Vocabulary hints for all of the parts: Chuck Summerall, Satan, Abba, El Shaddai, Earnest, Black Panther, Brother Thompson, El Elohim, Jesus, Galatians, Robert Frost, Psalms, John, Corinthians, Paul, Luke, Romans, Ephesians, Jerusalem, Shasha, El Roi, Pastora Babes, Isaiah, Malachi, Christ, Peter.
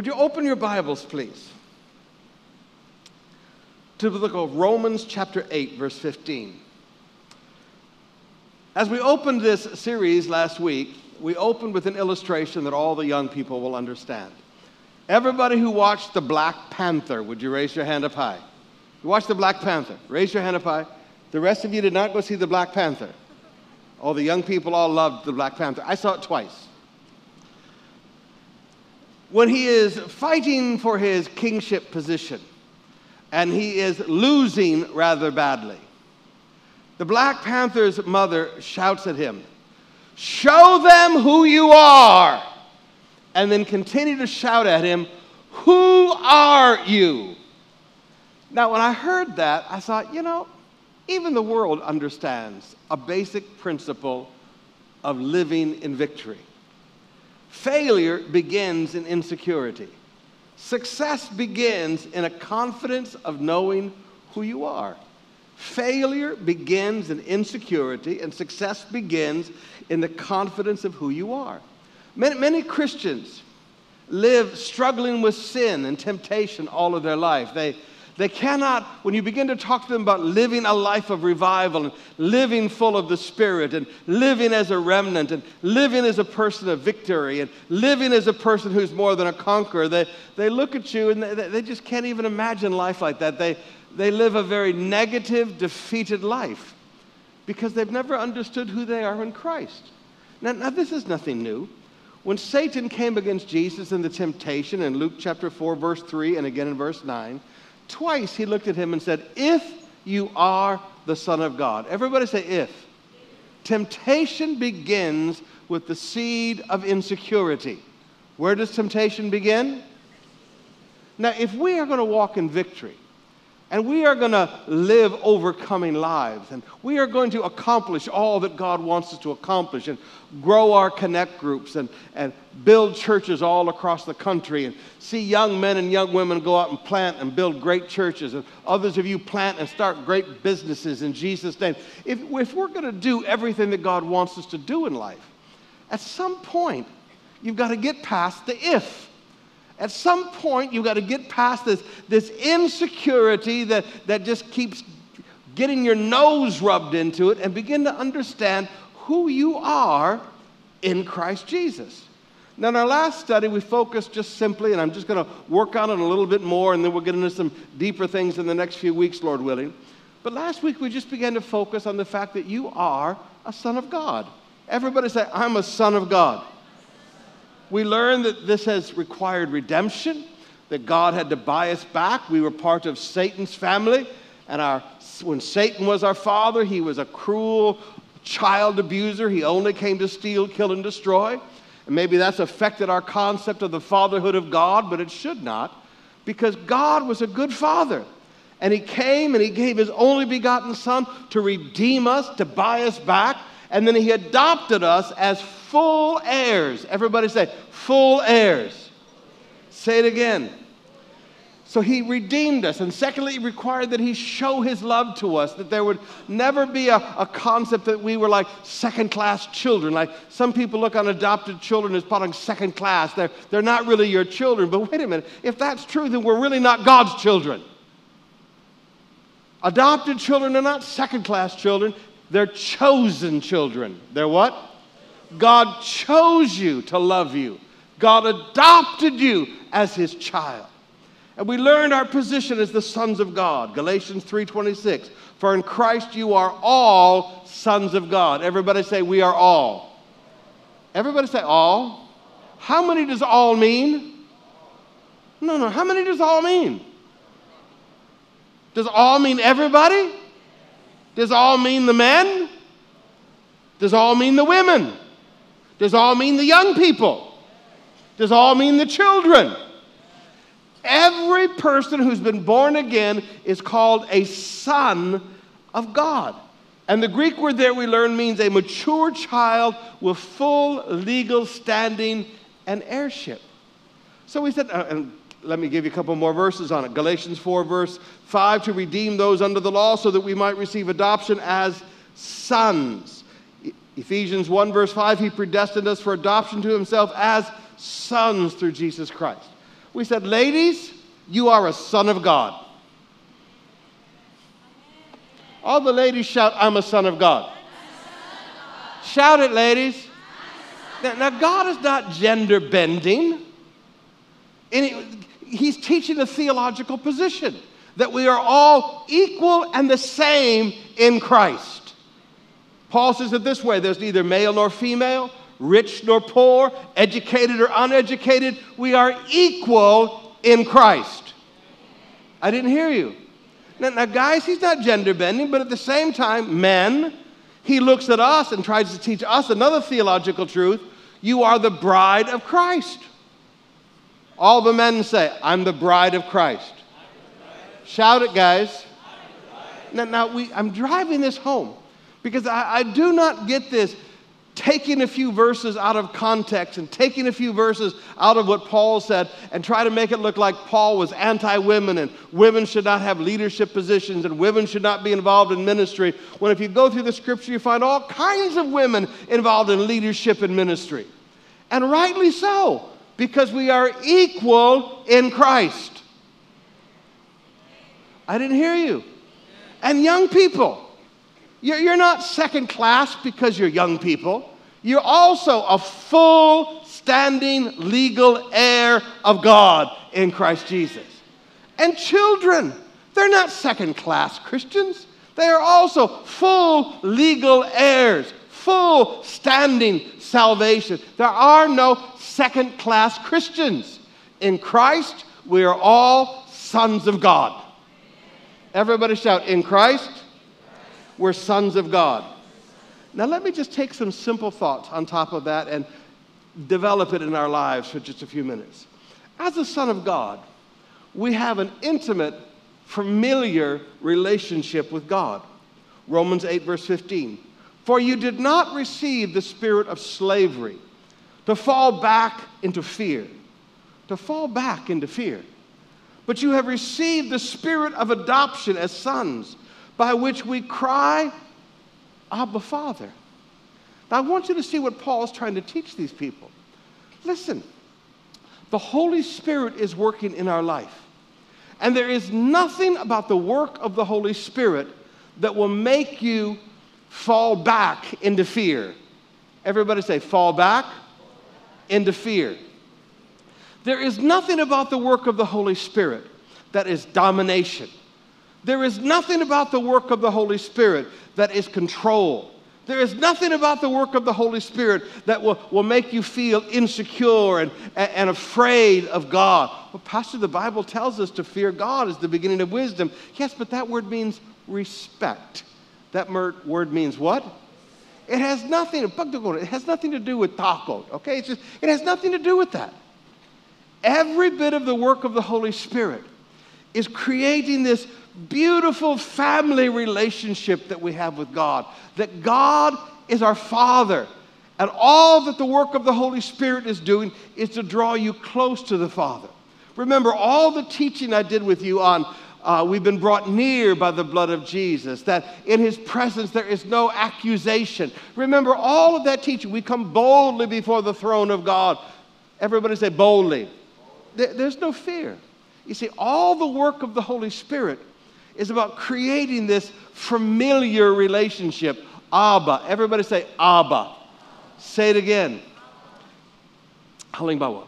Would you open your Bibles, please, to the book of Romans chapter 8, verse 15. As we opened this series last week, we opened with an illustration that all the young people will understand. Everybody who watched the Black Panther, would you raise your hand up high? You watched the Black Panther, raise your hand up high. The rest of you did not go see the Black Panther. Oh, the young people all loved the Black Panther. I saw it twice. When he is fighting for his kingship position, and he is losing rather badly, the Black Panther's mother shouts at him, "Show them who you are!" And then continue to shout at him, "Who are you?" Now, when I heard that, I thought, you know, even the world understands a basic principle of living in victory. Failure begins in insecurity. Success begins in a confidence of knowing who you are. Failure begins in insecurity, and success begins in the confidence of who you are. Many Christians live struggling with sin and temptation all of their life. They cannot, when you begin to talk to them about living a life of revival and living full of the Spirit and living as a remnant and living as a person of victory and living as a person who's more than a conqueror, they look at you and they just can't even imagine life like that. They live a very negative, defeated life because they've never understood who they are in Christ. Now this is nothing new. When Satan came against Jesus in the temptation in Luke chapter 4, verse 3, and again in verse 9, twice he looked at him and said, "If you are the Son of God." Everybody say, "If." Temptation begins with the seed of insecurity. Where does temptation begin? Now, if we are going to walk in victory, and we are going to live overcoming lives, and we are going to accomplish all that God wants us to accomplish, and grow our connect groups, and build churches all across the country, and see young men and young women go out and plant and build great churches, and others of you plant and start great businesses in Jesus' name. If we're going to do everything that God wants us to do in life, at some point, you've got to get past the if. At some point, you've got to get past this insecurity that just keeps getting your nose rubbed into it and begin to understand who you are in Christ Jesus. Now, in our last study, we focused just simply, and I'm just going to work on it a little bit more, and then we'll get into some deeper things in the next few weeks, Lord willing. But last week, we just began to focus on the fact that you are a son of God. Everybody say, "I'm a son of God." We learned that this has required redemption, that God had to buy us back. We were part of Satan's family, and when Satan was our father, he was a cruel child abuser. He only came to steal, kill, and destroy. And maybe that's affected our concept of the fatherhood of God, but it should not, because God was a good father. And he came and he gave his only begotten son to redeem us, to buy us back. And then he adopted us as full heirs. Everybody say, "Full heirs." Say it again. So he redeemed us. And secondly, it required that he show his love to us, that there would never be a concept that we were like second-class children. Like some people look on adopted children as part of second class. They're not really your children. But wait a minute. If that's true, then we're really not God's children. Adopted children are not second-class children. They're chosen children. They're what? God chose you to love you. God adopted you as his child. And we learned our position as the sons of God. Galatians 3:26. "For in Christ you are all sons of God." Everybody say, "We are all." Everybody say, "All." How many does all mean? No. How many does all mean? Does all mean everybody? Does all mean the men? Does all mean the women? Does all mean the young people? Does all mean the children? Every person who's been born again is called a son of God. And the Greek word there, we learn, means a mature child with full legal standing and heirship. So we said, and let me give you a couple more verses on it. Galatians 4, verse 5, "To redeem those under the law so that we might receive adoption as sons." Ephesians 1, verse 5, "He predestined us for adoption to himself as sons through Jesus Christ." We said, ladies, you are a son of God. All the ladies shout, I'm a son of God. Shout it, ladies. Now, God is not gender bending. He's teaching a theological position that we are all equal and the same in Christ. Paul says it this way, there's neither male nor female, rich nor poor, educated or uneducated. We are equal in Christ. I didn't hear you. Now, guys, he's not gender bending, but at the same time, men, he looks at us and tries to teach us another theological truth. You are the bride of Christ. All the men say, I'm the bride of Christ. Shout it, guys. Now, I'm driving this home because I do not get this taking a few verses out of context and taking a few verses out of what Paul said and try to make it look like Paul was anti-women and women should not have leadership positions and women should not be involved in ministry, when if you go through the scripture, you find all kinds of women involved in leadership and ministry. And rightly so, because we are equal in Christ. I didn't hear you. And young people, you're not second class because you're young people. You're also a full standing legal heir of God in Christ Jesus. And children, they're not second class Christians. They are also full legal heirs, full standing salvation. There are no second class Christians. In Christ, we are all sons of God. Everybody shout, in Christ, we're sons of God. Now let me just take some simple thoughts on top of that and develop it in our lives for just a few minutes. As a son of God, we have an intimate, familiar relationship with God. Romans 8, verse 15. For you did not receive the spirit of slavery to fall back into fear. To fall back into fear. But you have received the spirit of adoption as sons, by which we cry, Abba, Father. Now, I want you to see what Paul's trying to teach these people. Listen, the Holy Spirit is working in our life. And there is nothing about the work of the Holy Spirit that will make you fall back into fear. Everybody say, fall back into fear. There is nothing about the work of the Holy Spirit that is domination. There is nothing about the work of the Holy Spirit that is control. There is nothing about the work of the Holy Spirit that will make you feel insecure and afraid of God. Well, Pastor, the Bible tells us to fear God is the beginning of wisdom. Yes, but that word means respect. That word means what? It has nothing to do with taco, okay? It has nothing to do with that. Every bit of the work of the Holy Spirit is creating this beautiful family relationship that we have with God, that God is our Father, and all that the work of the Holy Spirit is doing is to draw you close to the Father. Remember all the teaching I did with you on we've been brought near by the blood of Jesus, that in his presence there is no accusation. Remember all of that teaching. We come boldly before the throne of God. Everybody say boldly. There's no fear. You see, all the work of the Holy Spirit is about creating this familiar relationship. Abba. Everybody say Abba. Say it again. Halimbawa.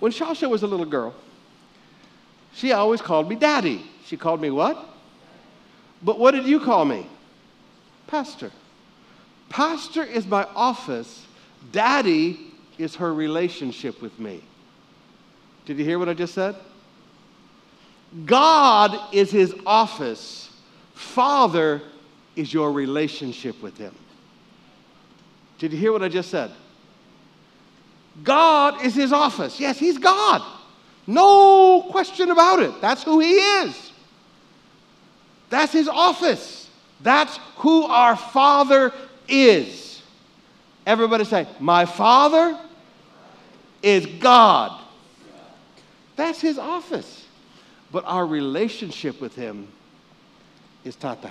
When Shasha was a little girl, she always called me Daddy. She called me what? But what did you call me? Pastor. Pastor is my office. Daddy is her relationship with me. Did you hear what I just said? God is his office. Father is your relationship with him. Did you hear what I just said? God is his office. Yes, he's God. No question about it. That's who he is. That's his office. That's who our Father is. Everybody say, my Father is God. That's his office. But our relationship with him is tatai.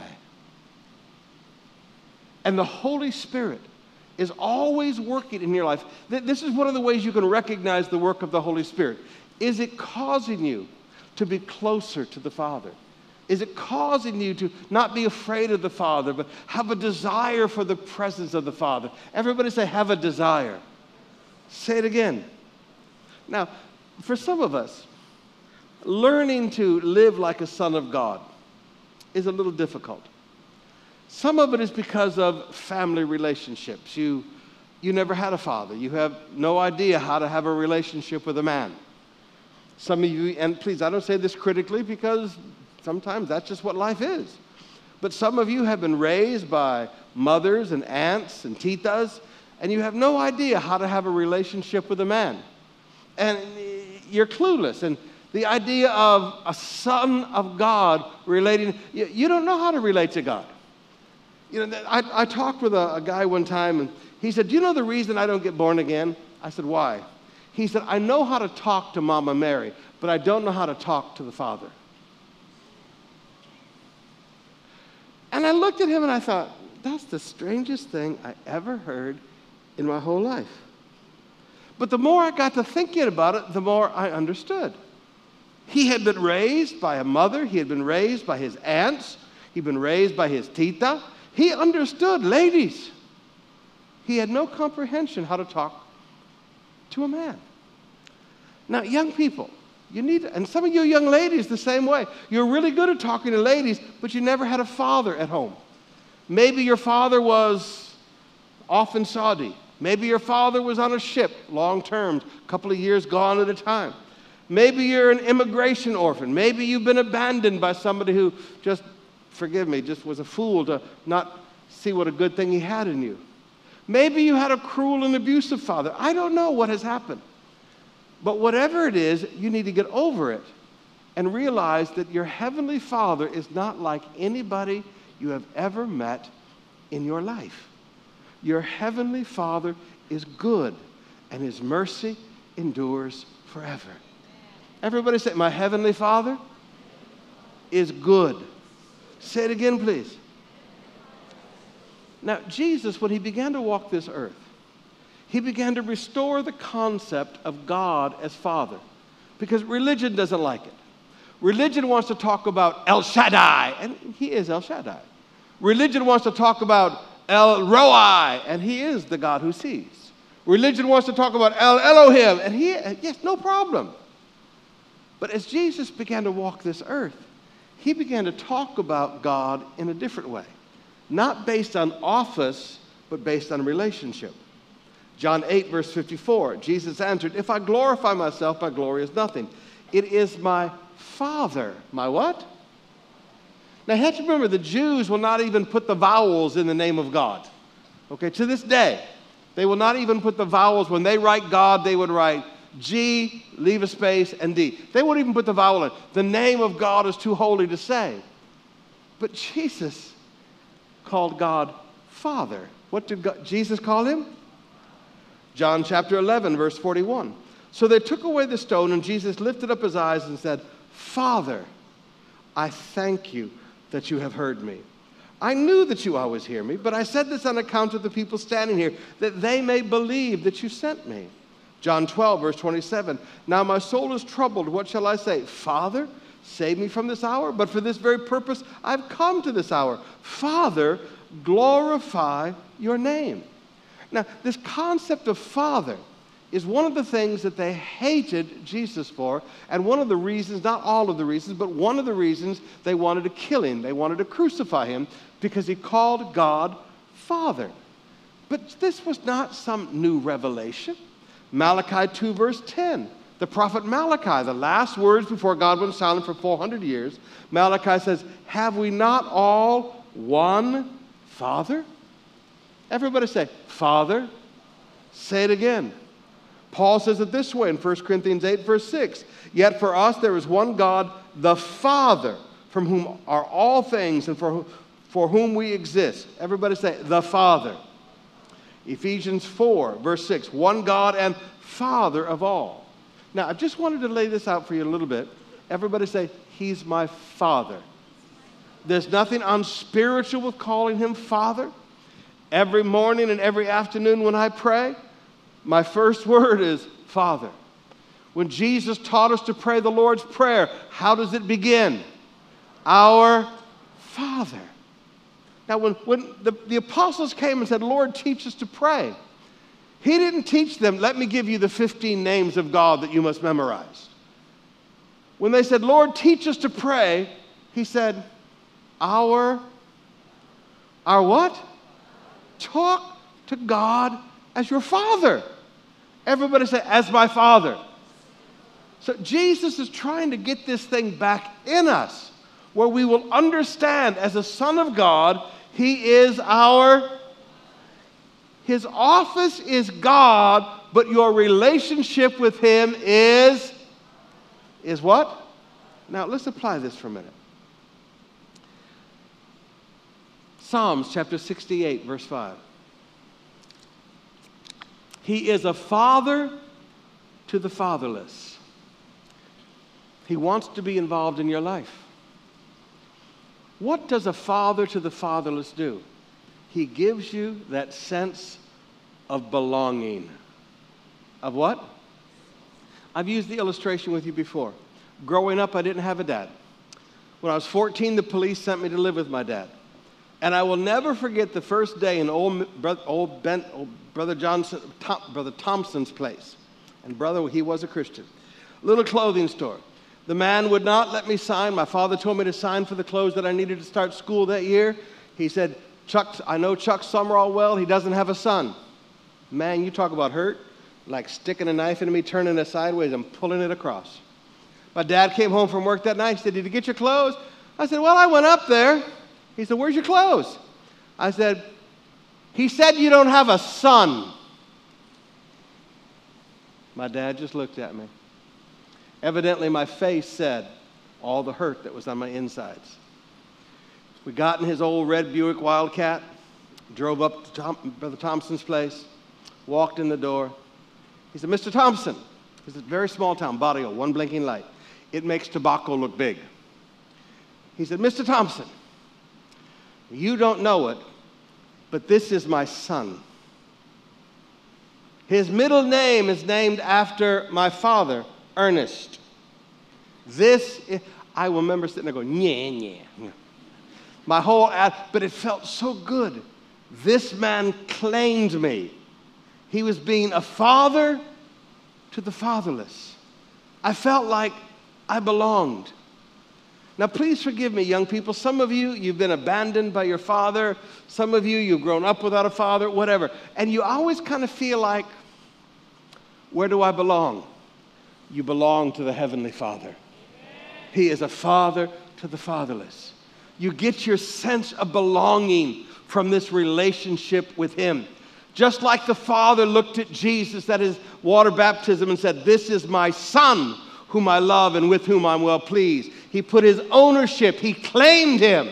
And the Holy Spirit is always working in your life. This is one of the ways you can recognize the work of the Holy Spirit. Is it causing you to be closer to the Father? Is it causing you to not be afraid of the Father, but have a desire for the presence of the Father? Everybody say, have a desire. Say it again. Now, for some of us, learning to live like a son of God is a little difficult. Some of it is because of family relationships. You never had a father. You have no idea how to have a relationship with a man. Some of you, and please, I don't say this critically because sometimes that's just what life is. But some of you have been raised by mothers and aunts and titas, and you have no idea how to have a relationship with a man. And you're clueless. And the idea of a son of God relating, you don't know how to relate to God. You know, I talked with a guy one time, and he said, do you know the reason I don't get born again? I said, why? He said, I know how to talk to Mama Mary, but I don't know how to talk to the Father. And I looked at him and I thought, that's the strangest thing I ever heard in my whole life. But the more I got to thinking about it, the more I understood. He had been raised by a mother. He had been raised by his aunts. He'd been raised by his tita. He understood ladies. He had no comprehension how to talk to a man. Now, young people, you need, and some of you young ladies the same way. You're really good at talking to ladies, but you never had a father at home. Maybe your father was off in Saudi. Maybe your father was on a ship, long terms, a couple of years gone at a time. Maybe you're an immigration orphan. Maybe you've been abandoned by somebody who just, forgive me, just was a fool to not see what a good thing he had in you. Maybe you had a cruel and abusive father. I don't know what has happened. But whatever it is, you need to get over it and realize that your Heavenly Father is not like anybody you have ever met in your life. Your Heavenly Father is good, and His mercy endures forever. Everybody say, my Heavenly Father is good. Say it again, please. Now, Jesus, when He began to walk this earth, He began to restore the concept of God as Father, because religion doesn't like it. Religion wants to talk about El Shaddai, and He is El Shaddai. Religion wants to talk about El Roi, and He is the God who sees. Religion wants to talk about El Elohim, and He, yes, no problem. But as Jesus began to walk this earth, He began to talk about God in a different way. Not based on office, but based on relationship. John 8, verse 54, Jesus answered, if I glorify myself, my glory is nothing. It is my Father. My what? Now, you have to remember, the Jews will not even put the vowels in the name of God. Okay, to this day, they will not even put the vowels. When they write God, they would write G, leave a space, and D. They won't even put the vowel in. The name of God is too holy to say. But Jesus called God Father. What did Jesus call Him? John chapter 11, verse 41. So they took away the stone, and Jesus lifted up His eyes and said, Father, I thank You that You have heard Me. I knew that You always hear Me, but I said this on account of the people standing here, that they may believe that You sent Me. John 12, verse 27. Now my soul is troubled. What shall I say? Father, save me from this hour, but for this very purpose I've come to this hour. Father, glorify Your name. Now, this concept of Father is one of the things that they hated Jesus for, and one of the reasons, not all of the reasons, but one of the reasons they wanted to kill Him. They wanted to crucify Him because He called God Father. But this was not some new revelation. Malachi 2, verse 10. The prophet Malachi, the last words before God went silent for 400 years, Malachi says, have we not all one Father? Everybody say, Father. Say it again. Paul says it this way in 1 Corinthians 8, verse 6. Yet for us there is one God, the Father, from whom are all things and for whom we exist. Everybody say, the Father. Ephesians 4, verse 6. One God and Father of all. Now, I just wanted to lay this out for you a little bit. Everybody say, He's my Father. There's nothing unspiritual with calling Him Father. Every morning and every afternoon when I pray, my first word is Father. When Jesus taught us to pray the Lord's Prayer, how does it begin? Our Father. Now, when the apostles came and said, Lord, teach us to pray, he didn't teach them, let me give you the 15 names of God that you must memorize. When they said, Lord, teach us to pray, he said, our what? Talk to God as your Father. Everybody say, as my Father. So Jesus is trying to get this thing back in us, where we will understand as a son of God, he is his office is God, but your relationship with him is what? Now let's apply this for a minute. Psalms chapter 68, verse 5. He is a father to the fatherless. He wants to be involved in your life. What does a father to the fatherless do? He gives you that sense of belonging. Of what? I've used the illustration with you before. Growing up, I didn't have a dad. When I was 14, the police sent me to live with my dad. And I will never forget the first day in Brother Thompson's place. And brother, he was a Christian. Little clothing store. The man would not let me sign. My father told me to sign for the clothes that I needed to start school that year. He said, I know Chuck Summerall well. He doesn't have a son. Man, you talk about hurt. Like sticking a knife into me, turning it sideways, and pulling it across. My dad came home from work that night. He said, did you get your clothes? I said, well, I went up there. He said, where's your clothes? I said, he said you don't have a son. My dad just looked at me. Evidently, my face said all the hurt that was on my insides. We got in his old red Buick Wildcat, drove up to Brother Thompson's place, walked in the door. He said, Mr. Thompson, it's a very small town, Barrio, one blinking light. It makes tobacco look big. He said, Mr. Thompson, you don't know it, but this is my son. His middle name is named after my father, Earnest. I remember sitting there going, yeah, yeah. My whole ad, but it felt so good. This man claimed me. He was being a father to the fatherless. I felt like I belonged. Now, please forgive me, young people. Some of you, you've been abandoned by your father. Some of you, you've grown up without a father, whatever. And you always kind of feel like, where do I belong? You belong to the Heavenly Father. Amen. He is a father to the fatherless. You get your sense of belonging from this relationship with him. Just like the Father looked at Jesus at his water baptism and said, this is my Son whom I love and with whom I'm well pleased. He put his ownership, he claimed him.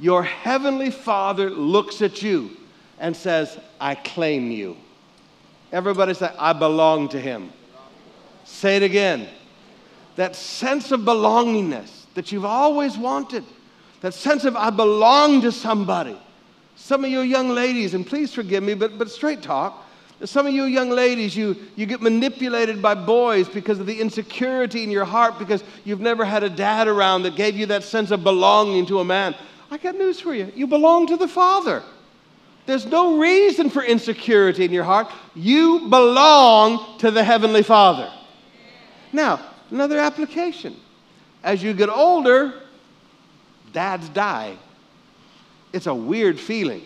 Your Heavenly Father looks at you and says, I claim you. Everybody say, I belong to him. Say it again. That sense of belongingness that you've always wanted. That sense of I belong to somebody. Some of you young ladies, and please forgive me, but straight talk. Some of you young ladies, you get manipulated by boys because of the insecurity in your heart because you've never had a dad around that gave you that sense of belonging to a man. I got news for you. You belong to the Father. There's no reason for insecurity in your heart. You belong to the Heavenly Father. Now, another application. As you get older, dads die. It's a weird feeling.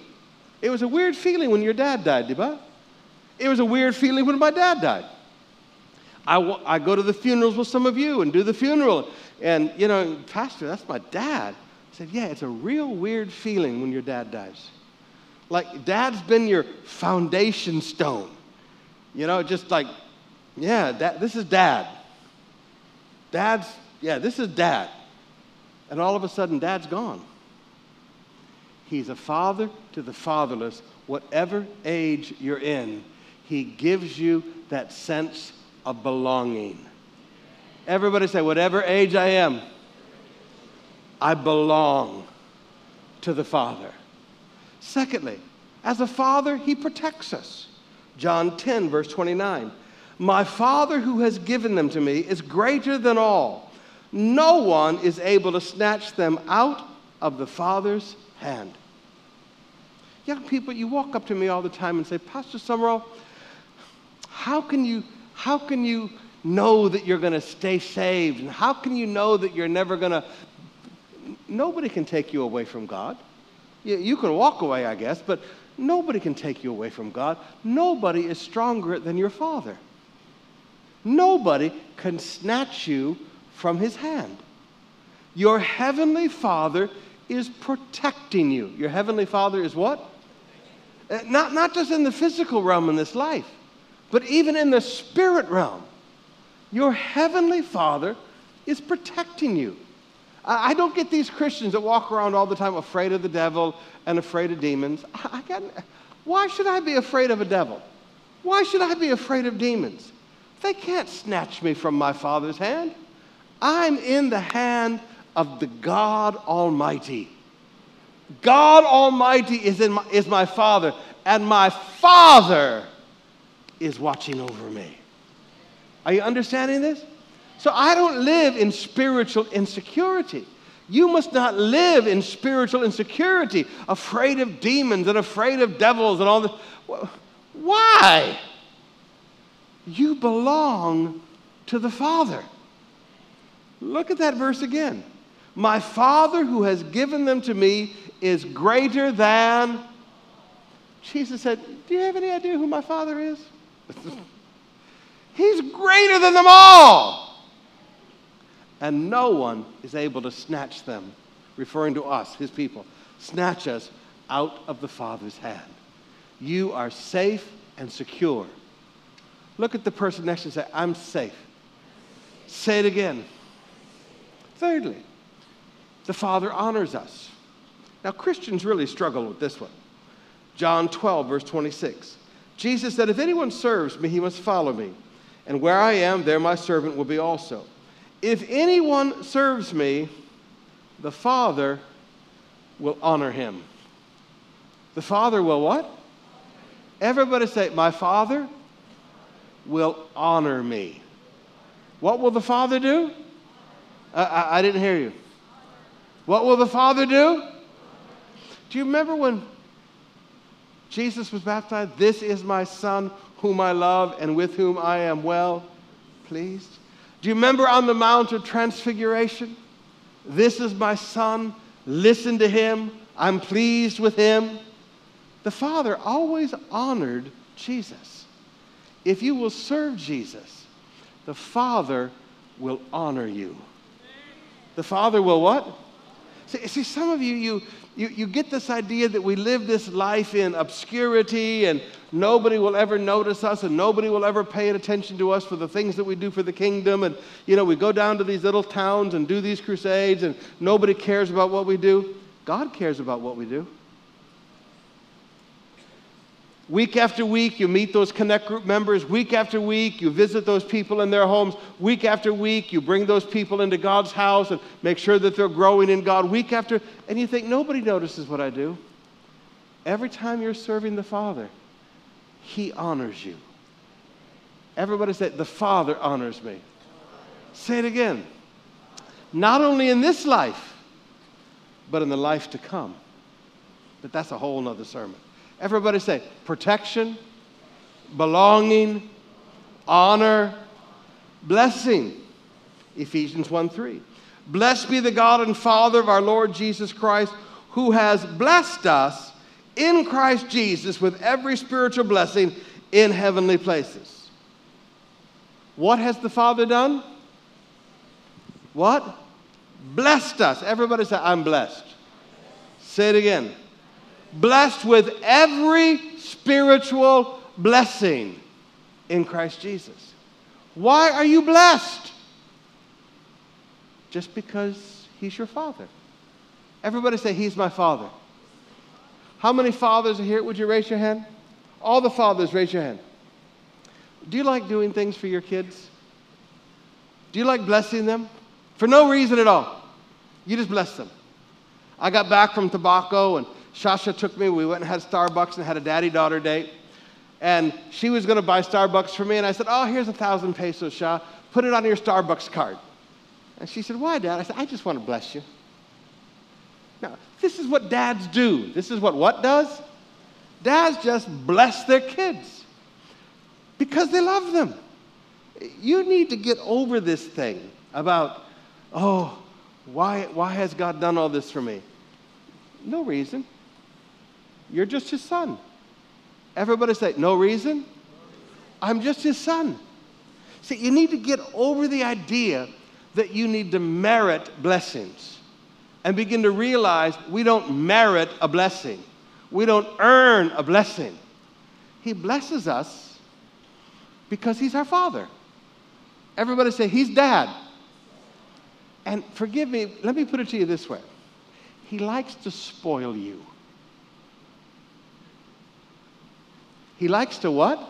It was a weird feeling when your dad died, Deba. It was a weird feeling when my dad died. I go to the funerals with some of you and do the funeral. And, you know, Pastor, that's my dad. I said, yeah, it's a real weird feeling when your dad dies. Like, dad's been your foundation stone. You know, just like, yeah, this is dad. Dad's, yeah, this is dad. And all of a sudden, dad's gone. He's a father to the fatherless. Whatever age you're in, he gives you that sense of belonging. Everybody say, whatever age I am, I belong to the Father. Secondly, as a father, he protects us. John 10, verse 29. My Father who has given them to me is greater than all. No one is able to snatch them out of the Father's hand. Young people, you walk up to me all the time and say, Pastor Summerall, how can you know that you're going to stay saved? And how can you know that you're never going to... Nobody can take you away from God. You can walk away, I guess, but nobody can take you away from God. Nobody is stronger than your Father. Nobody can snatch you from His hand. Your Heavenly Father is protecting you. Your Heavenly Father is what? Not just in the physical realm in this life, but even in the spirit realm. Your Heavenly Father is protecting you. I don't get these Christians that walk around all the time afraid of the devil and afraid of demons. Why should I be afraid of a devil? Why should I be afraid of demons? They can't snatch me from my Father's hand. I'm in the hand of the God Almighty. God Almighty is my Father, and my Father is watching over me. Are you understanding this? So I don't live in spiritual insecurity. You must not live in spiritual insecurity, afraid of demons and afraid of devils and all this. Why? You belong to the Father. Look at that verse again. My Father who has given them to me is greater than... Jesus said, do you have any idea who my Father is? He's greater than them all. And no one is able to snatch them, referring to us, His people, snatch us out of the Father's hand. You are safe and secure. Look at the person next to you and say, I'm safe. Say it again. Thirdly, the Father honors us. Now, Christians really struggle with this one. John 12, verse 26. Jesus said, if anyone serves me, he must follow me. And where I am, there my servant will be also. If anyone serves me, the Father will honor him. The Father will what? Everybody say, my Father will honor me. What will the Father do? I didn't hear you. What will the Father do? Do you remember when Jesus was baptized? This is my Son whom I love and with whom I am well pleased. Do you remember on the Mount of Transfiguration? This is my Son. Listen to him. I'm pleased with him. The Father always honored Jesus. If you will serve Jesus, the Father will honor you. The Father will what? See, some of you get this idea that we live this life in obscurity and nobody will ever notice us and nobody will ever pay attention to us for the things that we do for the kingdom. And, you know, we go down to these little towns and do these crusades and nobody cares about what we do. God cares about what we do. Week after week, you meet those Connect Group members. Week after week, you visit those people in their homes. Week after week, you bring those people into God's house and make sure that they're growing in God. Week after, and you think, nobody notices what I do. Every time you're serving the Father, He honors you. Everybody say, the Father honors me. Say it again. Not only in this life, but in the life to come. But that's a whole other sermon. Everybody say, protection, belonging, honor, blessing. Ephesians 1:3. Blessed be the God and Father of our Lord Jesus Christ, who has blessed us in Christ Jesus with every spiritual blessing in heavenly places. What has the Father done? What? Blessed us. Everybody say, I'm blessed. Say it again. Blessed with every spiritual blessing in Christ Jesus. Why are you blessed? Just because He's your Father. Everybody say, He's my Father. How many fathers are here? Would you raise your hand? All the fathers, raise your hand. Do you like doing things for your kids? Do you like blessing them? For no reason at all. You just bless them. I got back from tobacco and Shasha took me, we went and had Starbucks and had a daddy-daughter date. and she was going to buy Starbucks for me, and I said, oh, here's 1,000 pesos, Shah. Put it on your Starbucks card. And she said, why, Dad? I said, I just want to bless you. Now, this is what dads do. This is what does? Dads just bless their kids because they love them. You need to get over this thing about, oh, why has God done all this for me? No reason. You're just his son. Everybody say, no reason? I'm just his son. See, you need to get over the idea that you need to merit blessings and begin to realize we don't merit a blessing. We don't earn a blessing. He blesses us because he's our father. Everybody say, he's dad. And forgive me, let me put it to you this way. He likes to spoil you. He likes to what?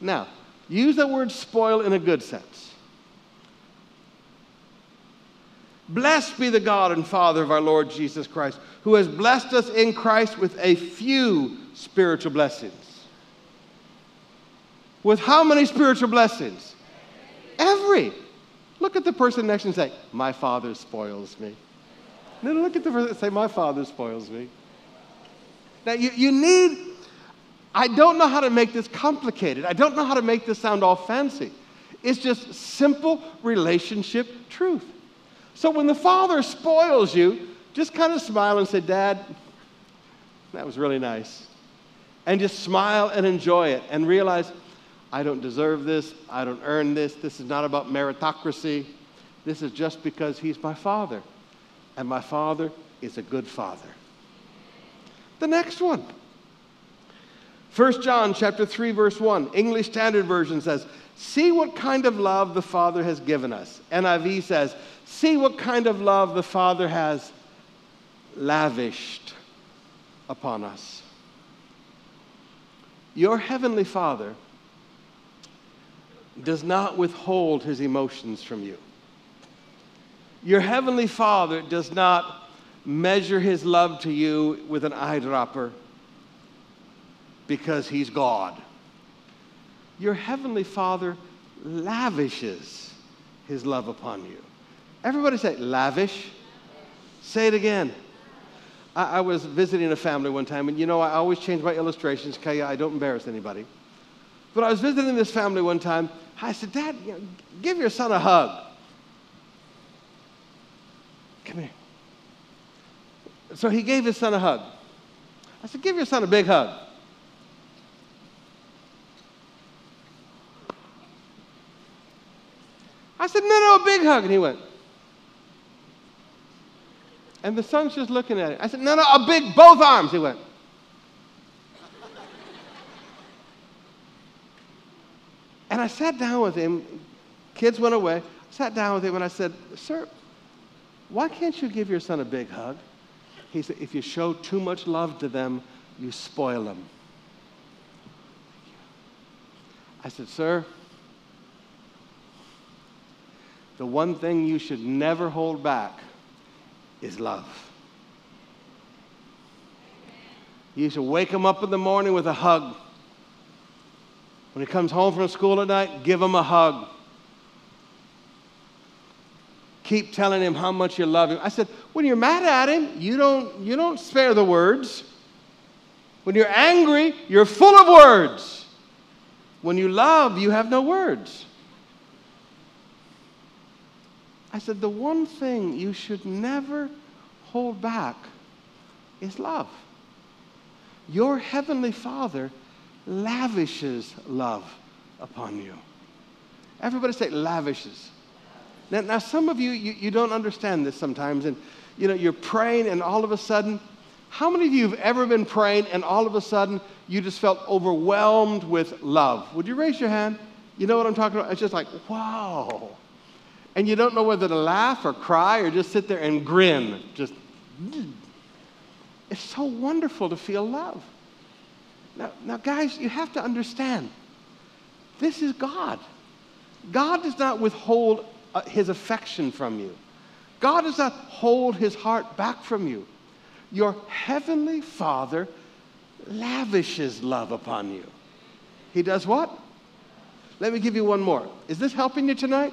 Now, use the word spoil in a good sense. Blessed be the God and Father of our Lord Jesus Christ, who has blessed us in Christ with a few spiritual blessings. With how many spiritual blessings? Every. Look at the person next to you and say, my father spoils me. No, look at the person and say, my father spoils me. Now, you need... I don't know how to make this complicated. I don't know how to make this sound all fancy. It's just simple relationship truth. So when the father spoils you, just kind of smile and say, Dad, that was really nice. And just smile and enjoy it and realize, I don't deserve this. I don't earn this. This is not about meritocracy. This is just because he's my father. And my father is a good father. The next one. 1 John chapter 3, verse 1, English Standard Version says, see what kind of love the Father has given us. NIV says, see what kind of love the Father has lavished upon us. Your heavenly Father does not withhold his emotions from you. Your heavenly Father does not measure his love to you with an eyedropper, because he's God. Your heavenly Father lavishes his love upon you. Everybody say, lavish. Say it again. I was visiting a family one time, and you know I always change my illustrations because I don't embarrass anybody. But I was visiting this family one time. I said, Dad, give your son a hug. Come here. So he gave his son a hug. I said, give your son a big hug. I said, no, a big hug. And he went. And the son's just looking at it. I said, no, a big, both arms. He went. And I sat down with him. Kids went away. I sat down with him and I said, sir, why can't you give your son a big hug? He said, if you show too much love to them, you spoil them. I said, sir, the one thing you should never hold back is love. You should wake him up in the morning with a hug. When he comes home from school at night, give him a hug. Keep telling him how much you love him. I said, when you're mad at him, you don't spare the words. When you're angry, you're full of words. When you love, you have no words. I said, the one thing you should never hold back is love. Your heavenly Father lavishes love upon you. Everybody say, lavishes. Now some of you don't understand this sometimes, and you're praying, and all of a sudden, how many of you have ever been praying, and all of a sudden, you just felt overwhelmed with love? Would you raise your hand? You know what I'm talking about? It's just like, wow. And you don't know whether to laugh or cry or just sit there and grin. Just, it's so wonderful to feel love. Now, guys, you have to understand, this is God. God does not withhold his affection from you. God does not hold his heart back from you. Your heavenly Father lavishes love upon you. He does what? Let me give you one more. Is this helping you tonight?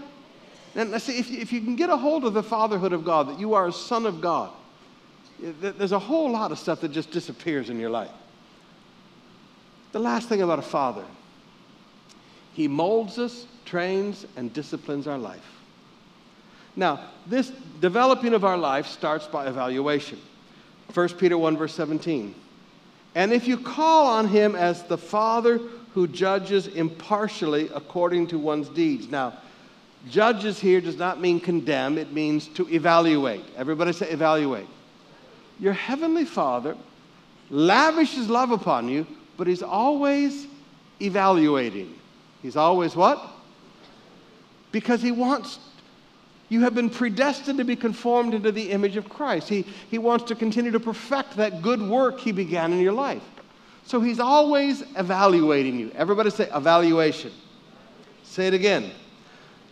And let's see, if you can get a hold of the fatherhood of God, that you are a son of God, there's a whole lot of stuff that just disappears in your life. The last thing about a father, he molds us, trains, and disciplines our life. Now, this developing of our life starts by evaluation. 1 Peter 1, verse 17. And if you call on him as the Father who judges impartially according to one's deeds. Now, judges here does not mean condemn. It means to evaluate. Everybody say evaluate. Your heavenly Father lavishes love upon you, but he's always evaluating. He's always what? Because he wants, you have been predestined to be conformed into the image of Christ. He wants to continue to perfect that good work he began in your life. So he's always evaluating you. Everybody say evaluation. Say it again.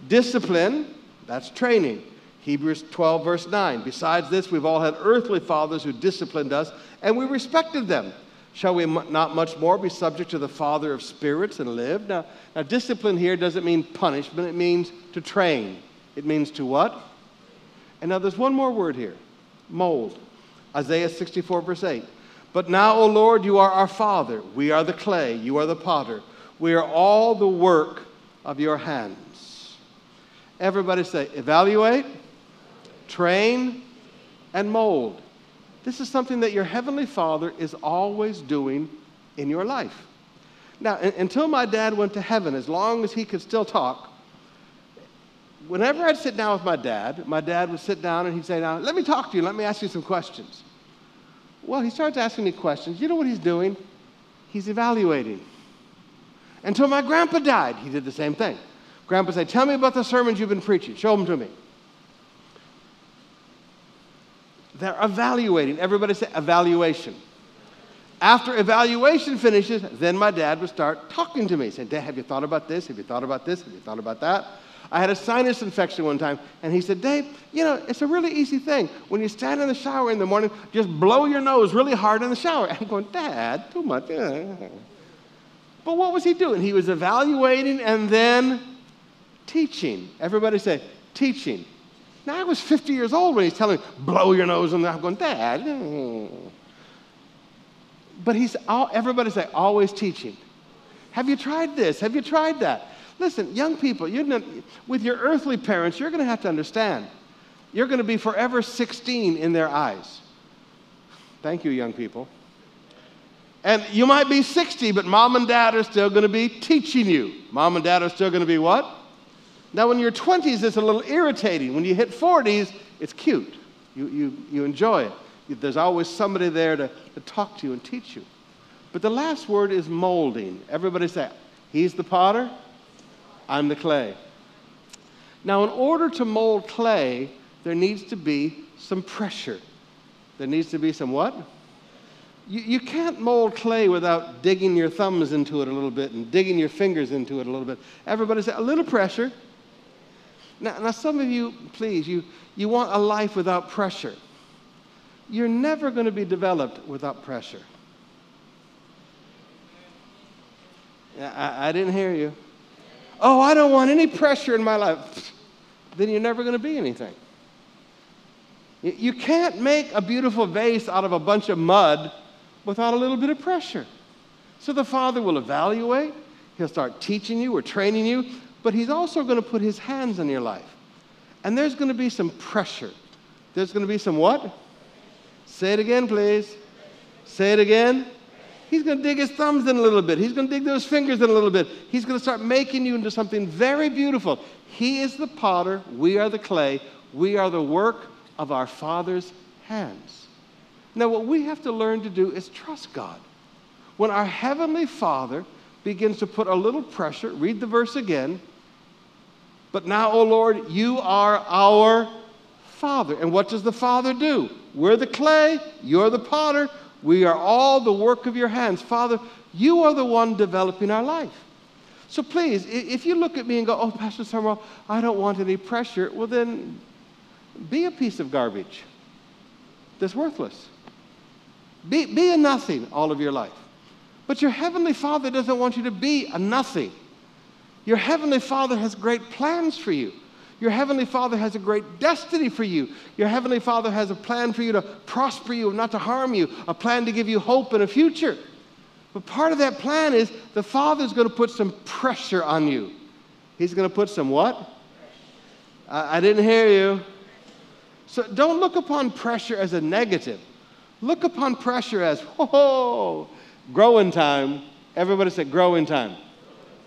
Discipline, that's training. Hebrews 12, verse 9. Besides this, we've all had earthly fathers who disciplined us, and we respected them. Shall we not much more be subject to the Father of spirits and live? Now, discipline here doesn't mean punishment. It means to train. It means to what? And now there's one more word here. Mold. Isaiah 64, verse 8. But now, O Lord, you are our Father. We are the clay. You are the potter. We are all the work of your hands. Everybody say, evaluate, train, and mold. This is something that your heavenly Father is always doing in your life. Now, until my dad went to heaven, as long as he could still talk, whenever I'd sit down with my dad would sit down and he'd say, now, let me talk to you. Let me ask you some questions. Well, he starts asking me questions. You know what he's doing? He's evaluating. Until my grandpa died, he did the same thing. Grandpa said, tell me about the sermons you've been preaching. Show them to me. They're evaluating. Everybody say evaluation. After evaluation finishes, then my dad would start talking to me, saying, Dad, have you thought about this? Have you thought about this? Have you thought about that? I had a sinus infection one time, and he said, Dave, you know, it's a really easy thing. When you stand in the shower in the morning, just blow your nose really hard in the shower. I'm going, Dad, too much. But what was he doing? He was evaluating and then teaching. Everybody say, teaching. Now, I was 50 years old when he's telling me, blow your nose, and I'm going, Dad. But everybody say, always teaching. Have you tried this? Have you tried that? Listen, young people, with your earthly parents, you're going to have to understand. You're going to be forever 16 in their eyes. Thank you, young people. And you might be 60, but mom and dad are still going to be teaching you. Mom and dad are still going to be what? Now, when you're 20s, it's a little irritating. When you hit 40s, it's cute. You enjoy it. There's always somebody there to talk to you and teach you. But the last word is molding. Everybody say, he's the potter. I'm the clay. Now, in order to mold clay, there needs to be some pressure. There needs to be some what? You can't mold clay without digging your thumbs into it a little bit and digging your fingers into it a little bit. Everybody say, a little pressure. Now some of you, please, you want a life without pressure. You're never going to be developed without pressure. I didn't hear you. Oh, I don't want any pressure in my life. Then you're never going to be anything. You can't make a beautiful vase out of a bunch of mud without a little bit of pressure. So the Father will evaluate. He'll start teaching you or training you. But he's also going to put his hands on your life. And there's going to be some pressure. There's going to be some what? Say it again, please. Say it again. He's going to dig his thumbs in a little bit. He's going to dig those fingers in a little bit. He's going to start making you into something very beautiful. He is the potter. We are the clay. We are the work of our Father's hands. Now, what we have to learn to do is trust God. When our heavenly Father begins to put a little pressure, read the verse again. But now, O Lord, you are our Father. And what does the Father do? We're the clay. You're the potter. We are all the work of your hands. Father, you are the one developing our life. So please, if you look at me and go, oh, Pastor Summerall, I don't want any pressure, well then, be a piece of garbage that's worthless. Be a nothing all of your life. But your Heavenly Father doesn't want you to be a nothing. Your Heavenly Father has great plans for you. Your Heavenly Father has a great destiny for you. Your Heavenly Father has a plan for you to prosper you, not to harm you, a plan to give you hope and a future. But part of that plan is the Father's going to put some pressure on you. He's going to put some what? I didn't hear you. So don't look upon pressure as a negative. Look upon pressure as, whoa, growing time. Everybody said growing time.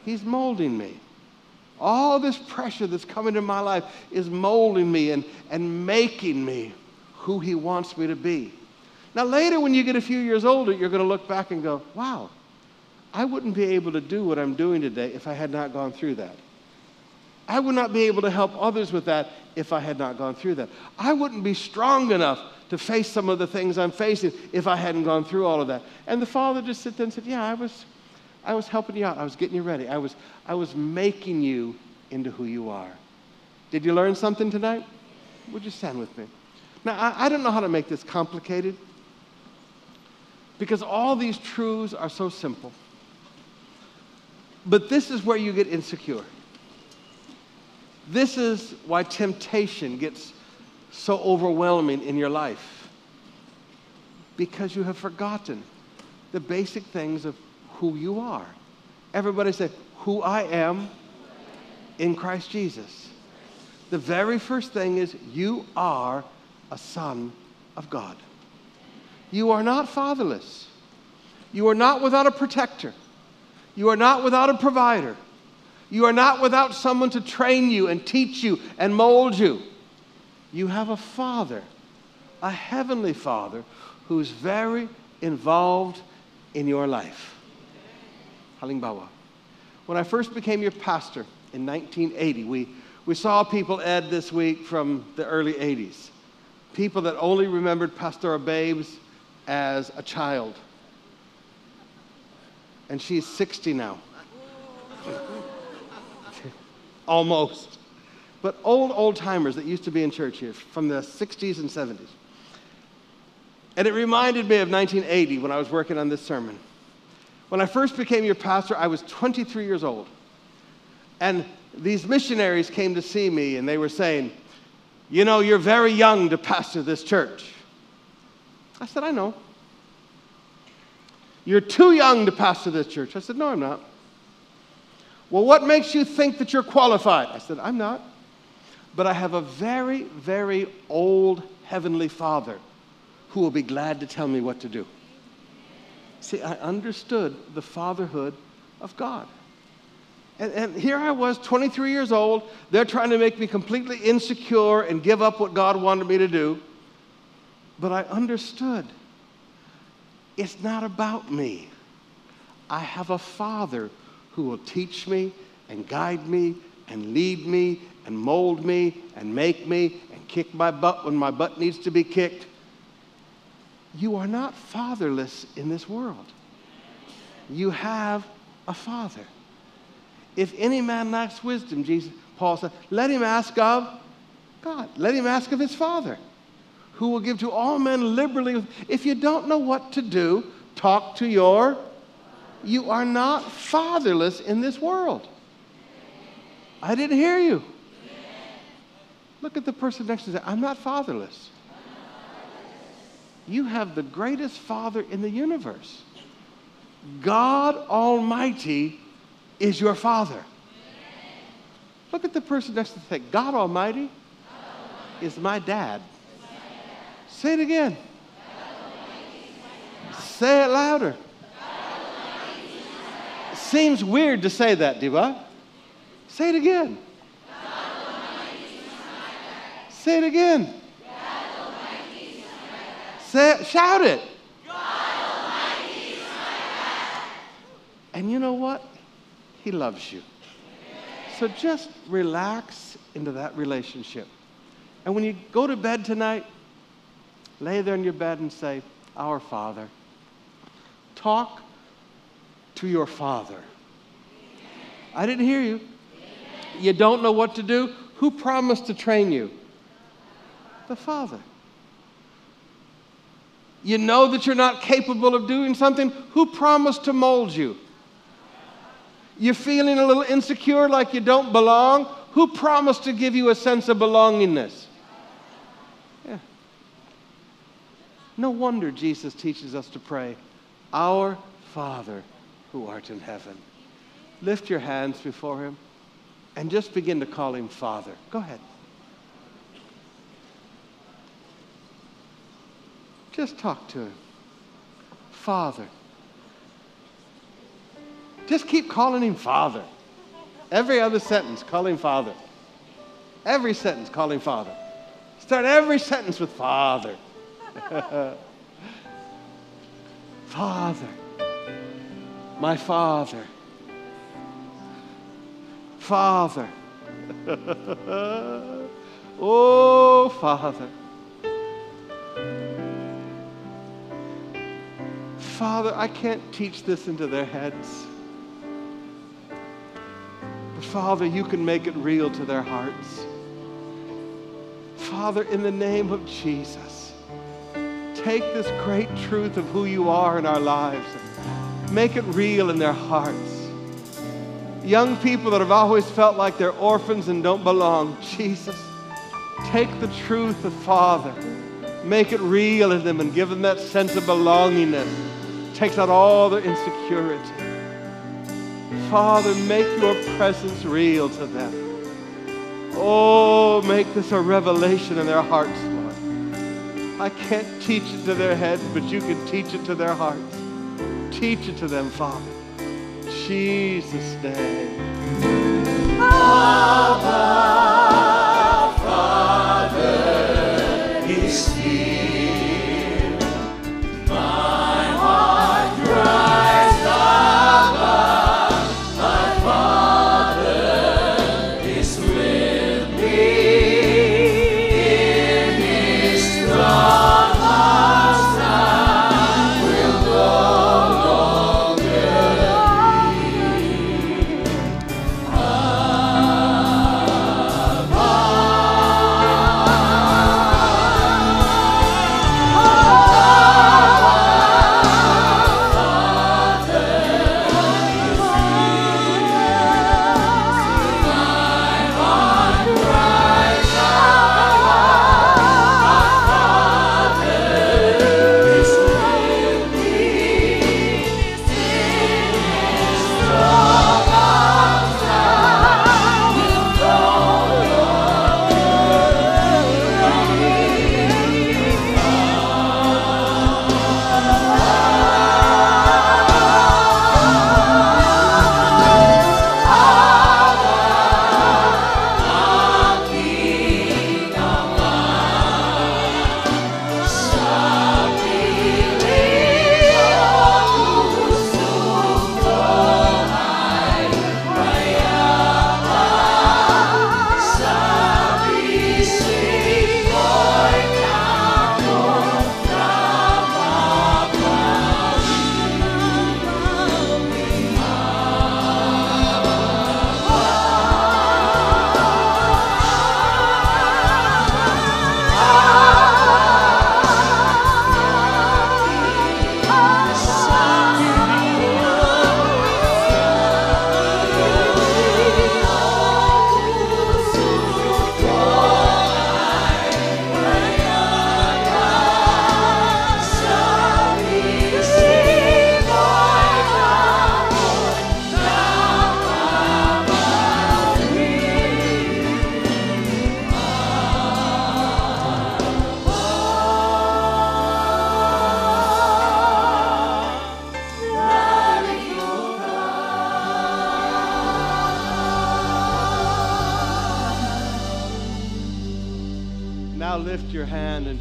He's molding me. All this pressure that's coming to my life is molding me and making me who He wants me to be. Now later when you get a few years older, you're going to look back and go, wow, I wouldn't be able to do what I'm doing today if I had not gone through that. I would not be able to help others with that if I had not gone through that. I wouldn't be strong enough to face some of the things I'm facing if I hadn't gone through all of that. And the Father just sat there and said, yeah, I was helping you out. I was getting you ready. I was making you into who you are. Did you learn something tonight? Would you stand with me? Now, I don't know how to make this complicated because all these truths are so simple. But this is where you get insecure. This is why temptation gets so overwhelming in your life, because you have forgotten the basic things of who you are. Everybody say, who I am in Christ Jesus. The very first thing is you are a son of God. You are not fatherless. You are not without a protector. You are not without a provider. You are not without someone to train you and teach you and mold you. You have a Father, a Heavenly Father, who's very involved in your life. When I first became your pastor in 1980, we saw people, Ed, this week from the early 80s, people that only remembered Pastora Babes as a child. And she's 60 now. Almost. But old-timers that used to be in church here from the 60s and 70s. And it reminded me of 1980 when I was working on this sermon. When I first became your pastor, I was 23 years old. And these missionaries came to see me, and they were saying, you know, you're very young to pastor this church. I said, I know. You're too young to pastor this church. I said, no, I'm not. Well, what makes you think that you're qualified? I said, I'm not. But I have a very, very old Heavenly Father who will be glad to tell me what to do. See, I understood the fatherhood of God. And here I was, 23 years old. They're trying to make me completely insecure and give up what God wanted me to do. But I understood it's not about me. I have a Father who will teach me and guide me and lead me and mold me and make me and kick my butt when my butt needs to be kicked. You are not fatherless in this world. You have a Father. If any man lacks wisdom, Paul said, let him ask of God. Let him ask of his Father, who will give to all men liberally. If you don't know what to do, talk to your... You are not fatherless in this world. I didn't hear you. Look at the person next to you and say, I'm not fatherless. You have the greatest Father in the universe. God Almighty is your Father. Amen. Look at the person next to you. God Almighty is my dad. Say it again. Say it louder. Seems weird to say that, Diva. Say it again. Say it again. Shout it. God Almighty is my God. And you know what? He loves you. So just relax into that relationship. And when you go to bed tonight, lay there in your bed and say, Our Father. Talk to your Father. I didn't hear you. You don't know what to do. Who promised to train you? The Father. You know that you're not capable of doing something? Who promised to mold you? You're feeling a little insecure, like you don't belong? Who promised to give you a sense of belongingness? Yeah. No wonder Jesus teaches us to pray, Our Father who art in heaven. Lift your hands before him and just begin to call him Father. Go ahead. Just talk to him. Father. Just keep calling him Father. Every other sentence, call him Father. Every sentence, call him Father. Start every sentence with Father. Father. My Father. Father. Oh, Father. Father, I can't teach this into their heads. But Father, you can make it real to their hearts. Father, in the name of Jesus, take this great truth of who you are in our lives. Make it real in their hearts. Young people that have always felt like they're orphans and don't belong, Jesus, take the truth of Father. Make it real in them and give them that sense of belongingness. Takes out all their insecurity. Father, make your presence real to them. Oh, make this a revelation in their hearts, Lord. I can't teach it to their heads, but you can teach it to their hearts. Teach it to them, Father. In Jesus' name. Abba, Father, is here. My heart cries, Abba, my Father is with me. In his love, I will go.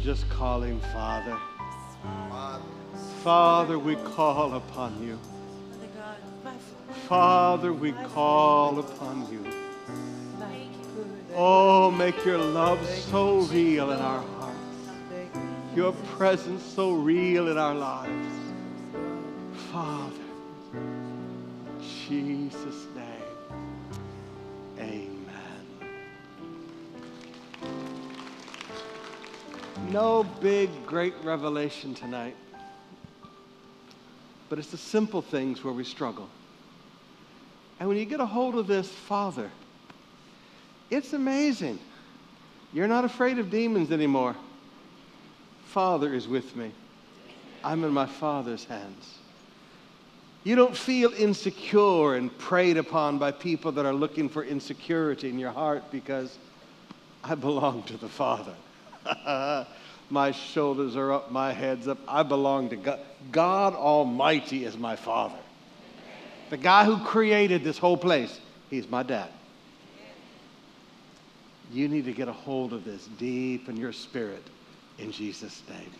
Just call him Father. Father, we call upon you. Father, we call upon you. Oh, make your love so real in our hearts. Your presence so real in our lives. Father, in Jesus' name, amen. No big, great revelation tonight. But it's the simple things where we struggle. And when you get a hold of this Father, it's amazing. You're not afraid of demons anymore. Father is with me. I'm in my Father's hands. You don't feel insecure and preyed upon by people that are looking for insecurity in your heart because I belong to the Father. My shoulders are up, my head's up. I belong to God. God Almighty is my Father. The guy who created this whole place, he's my dad. You need to get a hold of this deep in your spirit in Jesus' name.